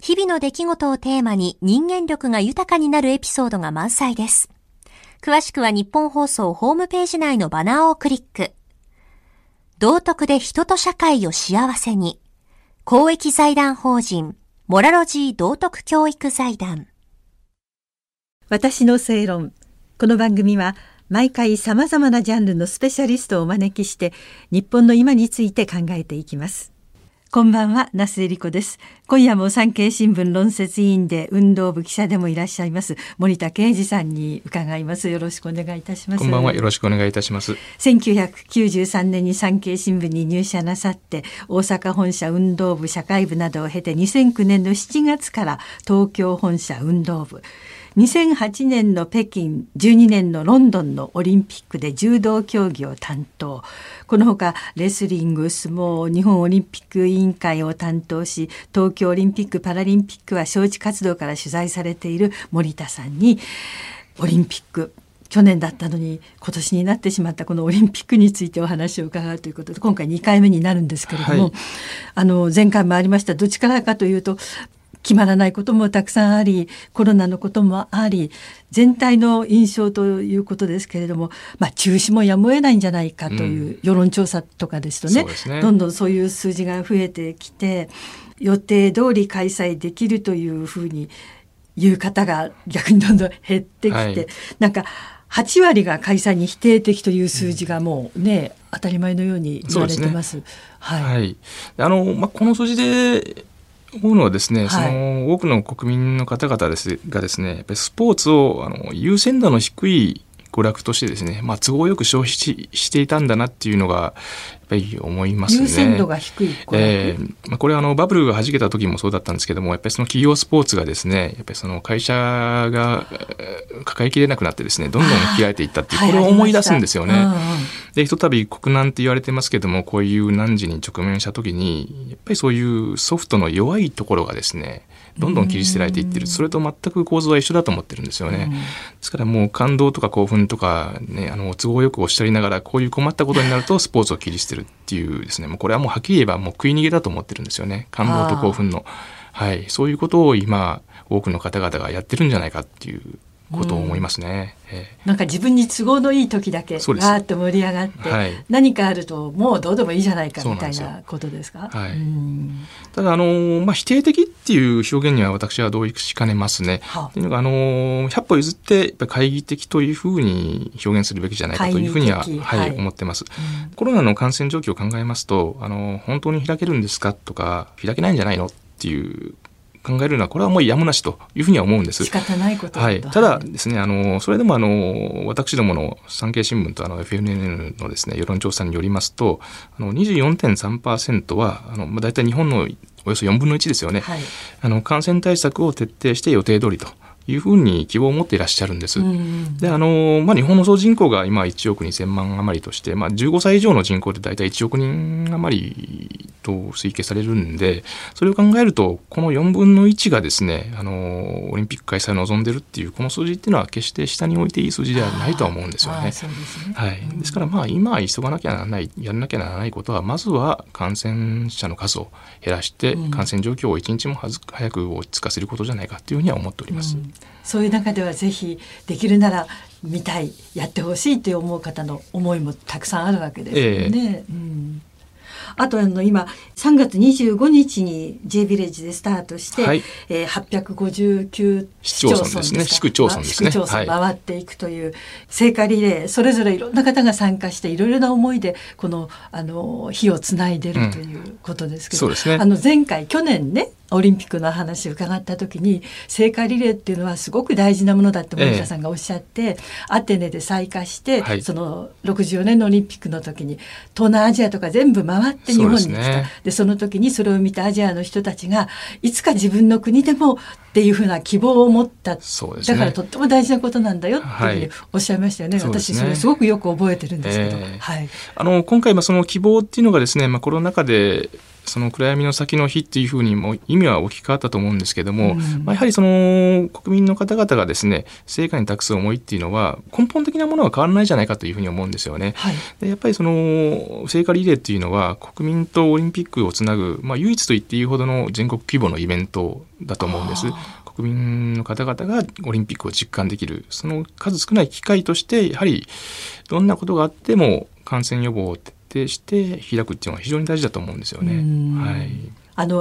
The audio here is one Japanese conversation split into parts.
日々の出来事をテーマに人間力が豊かになるエピソードが満載です。詳しくは日本放送ホームページ内のバナーをクリック。道徳で人と社会を幸せに。公益財団法人モラロジー道徳教育財団。私の正論。この番組は毎回さまざまなジャンルのスペシャリストをお招きして日本の今について考えていきます。こんばんは、那須恵理子です。今夜も産経新聞論説委員で運動部記者でもいらっしゃいます森田圭司さんに伺います。よろしくお願いいたします。こんばんは、よろしくお願いいたします。1993年に産経新聞に入社なさって、大阪本社運動部社会部などを経て、2009年の7月から東京本社運動部。2008年の北京、12年のロンドンのオリンピックで柔道競技を担当。このほかレスリング、相撲、日本オリンピック委員会を担当し、東京オリンピック・パラリンピックは招致活動から取材されている森田さんに、オリンピック、去年だったのに今年になってしまったこのオリンピックについてお話を伺うということで、今回2回目になるんですけれども、はい、前回もありました、どちらかというと決まらないこともたくさんあり、コロナのこともあり、全体の印象ということですけれども、中止もやむを得ないんじゃないかという世論調査とかですとね、うん、どんどんそういう数字が増えてきて、予定通り開催できるというふうに言う方が逆にどんどん減ってきて、はい、なんか8割が開催に否定的という数字がもうね、当たり前のように言われてます。そうですね。はい。はい。この数字で思うのはですね、はい、多くの国民の方々がですね、やっぱりスポーツを優先度の低い娯楽としてですね、都合よく消費していたんだなっていうのがやっぱり思いますね。優先度が低い娯楽、これはバブルがはじけた時もそうだったんですけども、やっぱりその企業スポーツがですね、やっぱりその会社が抱えきれなくなってですね、どんどん開いていったっていう、これを思い出すんですよね。で、ひとたび国難って言われてますけども、こういう難事に直面した時にやっぱりそういうソフトの弱いところがですね、どんどん切り捨てられていってる。それと全く構造は一緒だと思ってるんですよね。ですからもう感動とか興奮とか、ね、都合よくおっしゃりながら、こういう困ったことになるとスポーツを切り捨てるっていうですね、もうこれはもうはっきり言えばもう食い逃げだと思ってるんですよね。感動と興奮の、はい、そういうことを今多くの方々がやってるんじゃないかっていうことを思いますね。なんか自分に都合のいい時だけわーっと盛り上がって、はい、何かあるともうどうでもいいじゃないかみたいなことですか。はい、ただ否定的っていう表現には私は同意しかねますね。というのが100歩譲ってやっぱ懐疑的というふうに表現するべきじゃないかというふうには、はい、思ってます。コロナの感染状況を考えますと、本当に開けるんですかとか、開けないんじゃないのっていう考えるのは、これはもうやむなしというふうには思うんです。仕方ないことだと、はい、ただですね、それでも私どもの産経新聞とFNN のですね、世論調査によりますと、24.3% はだいたい日本のおよそ4分の1ですよね、はい、感染対策を徹底して予定通りというふうに希望を持っていらっしゃるんです。で、日本の総人口が今1億2000万余りとして、15歳以上の人口でだいたい1億人余りと推計されるんで、それを考えるとこの4分の1がですね、オリンピック開催を望んでるっていうこの数字っていうのは決して下に置いていい数字ではないとは思うんですよね。そうですね。はい。ですから今急がなきゃならない、やらなきゃならないことは、まずは感染者の数を減らして感染状況を一日も早く落ち着かせることじゃないかというふうには思っております。そういう中ではぜひできるなら見たい、やってほしいと思う方の思いもたくさんあるわけですよね。あと今3月25日に J ビレッジでスタートして、はい、859市町村ですね、市区町村ですね、市区町村回っていくという聖火リレー、はい、それぞれいろんな方が参加していろいろな思いでこの火をつないでるということですけど、前回去年ねオリンピックの話を伺った時に聖火リレーっていうのはすごく大事なものだって森下さんがおっしゃって、アテネで採火して、その64年のオリンピックの時に東南アジアとか全部回って日本に来た。でその時にそれを見たアジアの人たちがいつか自分の国でもっていうふうな希望を持った、だからとっても大事なことなんだよっておっしゃいましたよね、私それすごくよく覚えてるんですけど、今回その希望っていうのがですね、コロナ禍でその暗闇の先の日っていうふうにも意味は大きくあったと思うんですけども、やはりその国民の方々がですね成果に託す思いっていうのは根本的なものは変わらないじゃないかというふうに思うんですよね、でやっぱりその聖火リレーっていうのは国民とオリンピックをつなぐ、唯一と言っていいほどの全国規模のイベントだと思うんです。国民の方々がオリンピックを実感できるその数少ない機会として、やはりどんなことがあっても感染予防を徹底して開くっていうのは非常に大事だと思うんですよね。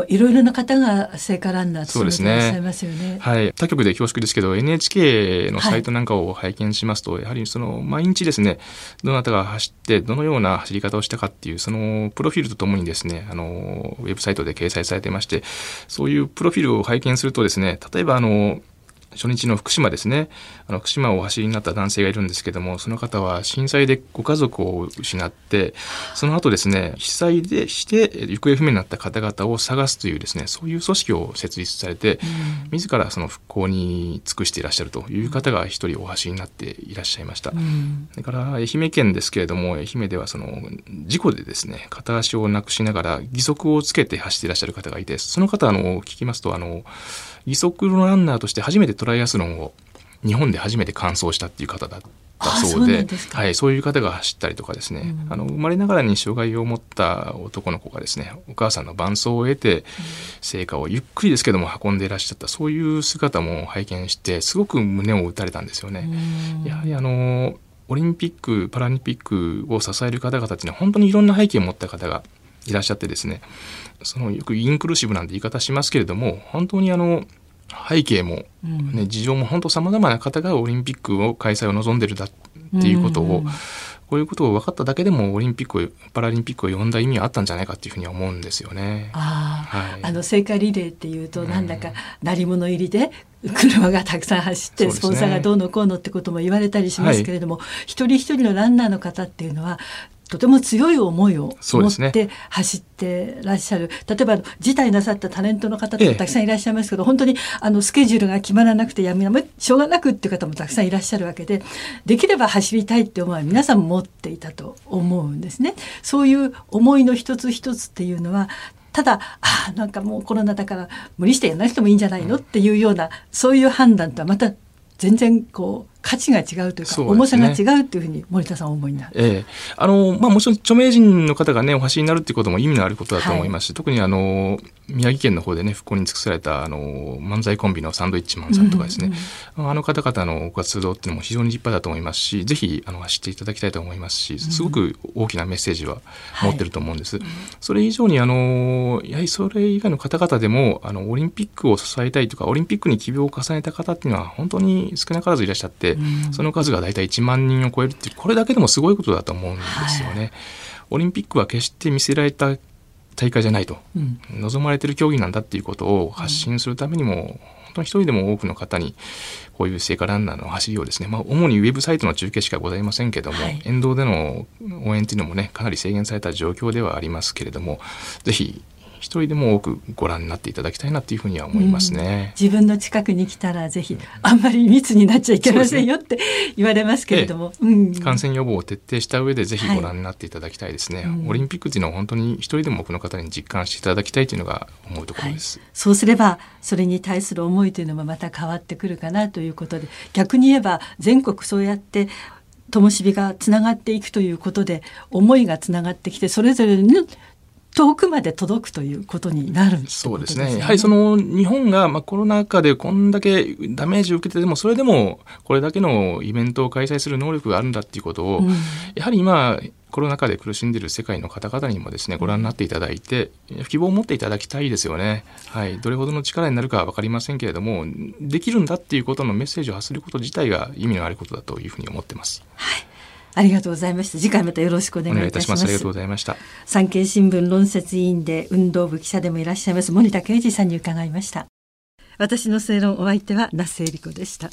いろいろな方が聖火ランナー務めていらっしゃいますよね。他局で恐縮ですけど NHK のサイトなんかを拝見しますと、やはりその毎日ですねどなたが走ってどのような走り方をしたかっていうそのプロフィールとともにですねウェブサイトで掲載されていまして、そういうプロフィールを拝見するとですね、例えば初日の福島ですね、福島をお走りになった男性がいるんですけども、その方は震災でご家族を失って、その後ですね被災でして行方不明になった方々を探すというですね、そういう組織を設立されて、自らその復興に尽くしていらっしゃるという方が一人お走りになっていらっしゃいました。それから愛媛県ですけれども、愛媛ではその事故でですね片足をなくしながら義足をつけて走っていらっしゃる方がいて、その方聞きますと義足のランナーとして初めてトライアスロンを日本で初めて完走したっていう方だったそうで、そういう方が走ったりとかですね、生まれながらに障害を持った男の子がですねお母さんの伴走を得て聖火をゆっくりですけども運んでいらっしゃった、そういう姿も拝見してすごく胸を打たれたんですよね。やはりオリンピック・パラリンピックを支える方々っていうのは本当にいろんな背景を持った方がいらっしゃってですね、よくインクルーシブなんて言い方しますけれども、本当に背景も、事情も本当さまざまな方がオリンピックを開催を望んでるだっていうことを、こういうことを分かっただけでもオリンピックパラリンピックを呼んだ意味はあったんじゃないかというふうに思うんですよね。聖火リレーっていうとなんだか鳴り物入りで車がたくさん走ってスポンサーがどうのこうのってことも言われたりしますけれども、一人一人のランナーの方っていうのはとても強い思いを持って走ってらっしゃる、例えば辞退なさったタレントの方ってたくさんいらっしゃいますけど、本当にスケジュールが決まらなくてやめしょうがなくっていう方もたくさんいらっしゃるわけで、できれば走りたいって思いは皆さん持っていたと思うんですね。そういう思いの一つ一つっていうのは、ただなんかもうコロナだから無理してやらなくてもいいんじゃないのっていうような、そういう判断とはまた全然価値が違うというか重さが違うというふうに森田さんは思いになる。もちろん著名人の方がねお走りになるということも意味のあることだと思いますし、特に宮城県の方でね復興に尽くされた漫才コンビのサンドイッチマンさんとかですね、方々のご活動っていうのも非常に立派だと思いますし、ぜひ走っていただきたいと思いますし、すごく大きなメッセージは持ってると思うんです。それ以上にやはりそれ以外の方々でもオリンピックを支えたいとかオリンピックに希望を重ねた方っていうのは本当に少なからずいらっしゃって、その数がだいたい1万人を超えるってこれだけでもすごいことだと思うんですよね。オリンピックは決して見せられた大会じゃないと、望まれている競技なんだっていうことを発信するためにも、本当に一人でも多くの方にこういう聖火ランナーの走りをですね、主にウェブサイトの中継しかございませんけども、沿道での応援というのもねかなり制限された状況ではありますけれども、ぜひ一人でも多くご覧になっていただきたいなというふうには思いますね。自分の近くに来たらぜひあんまり密になっちゃいけませんよって言われますけれども、感染予防を徹底した上でぜひご覧になっていただきたいですね。オリンピックというのは本当に一人でも多くの方に実感していただきたいというのが思うところです。そうすればそれに対する思いというのもまた変わってくるかなということで、逆に言えば全国そうやって灯火がつながっていくということで思いがつながってきて、それぞれの遠くまで届くということになるんですね。そうですね。やはり日本がコロナ禍でこんだけダメージを受けてでもそれでもこれだけのイベントを開催する能力があるんだっていうことを、やはり今コロナ禍で苦しんでいる世界の方々にもですねご覧になっていただいて希望を持っていただきたいですよね。どれほどの力になるかは分かりませんけれども、できるんだっていうことのメッセージを発すること自体が意味のあることだというふうに思ってます。ありがとうございました。次回またよろしくお願いいたします。お願いいたします。ありがとうございました。産経新聞論説委員で運動部記者でもいらっしゃいます森田圭司さんに伺いました。私の正論、お相手は那須恵理子でした。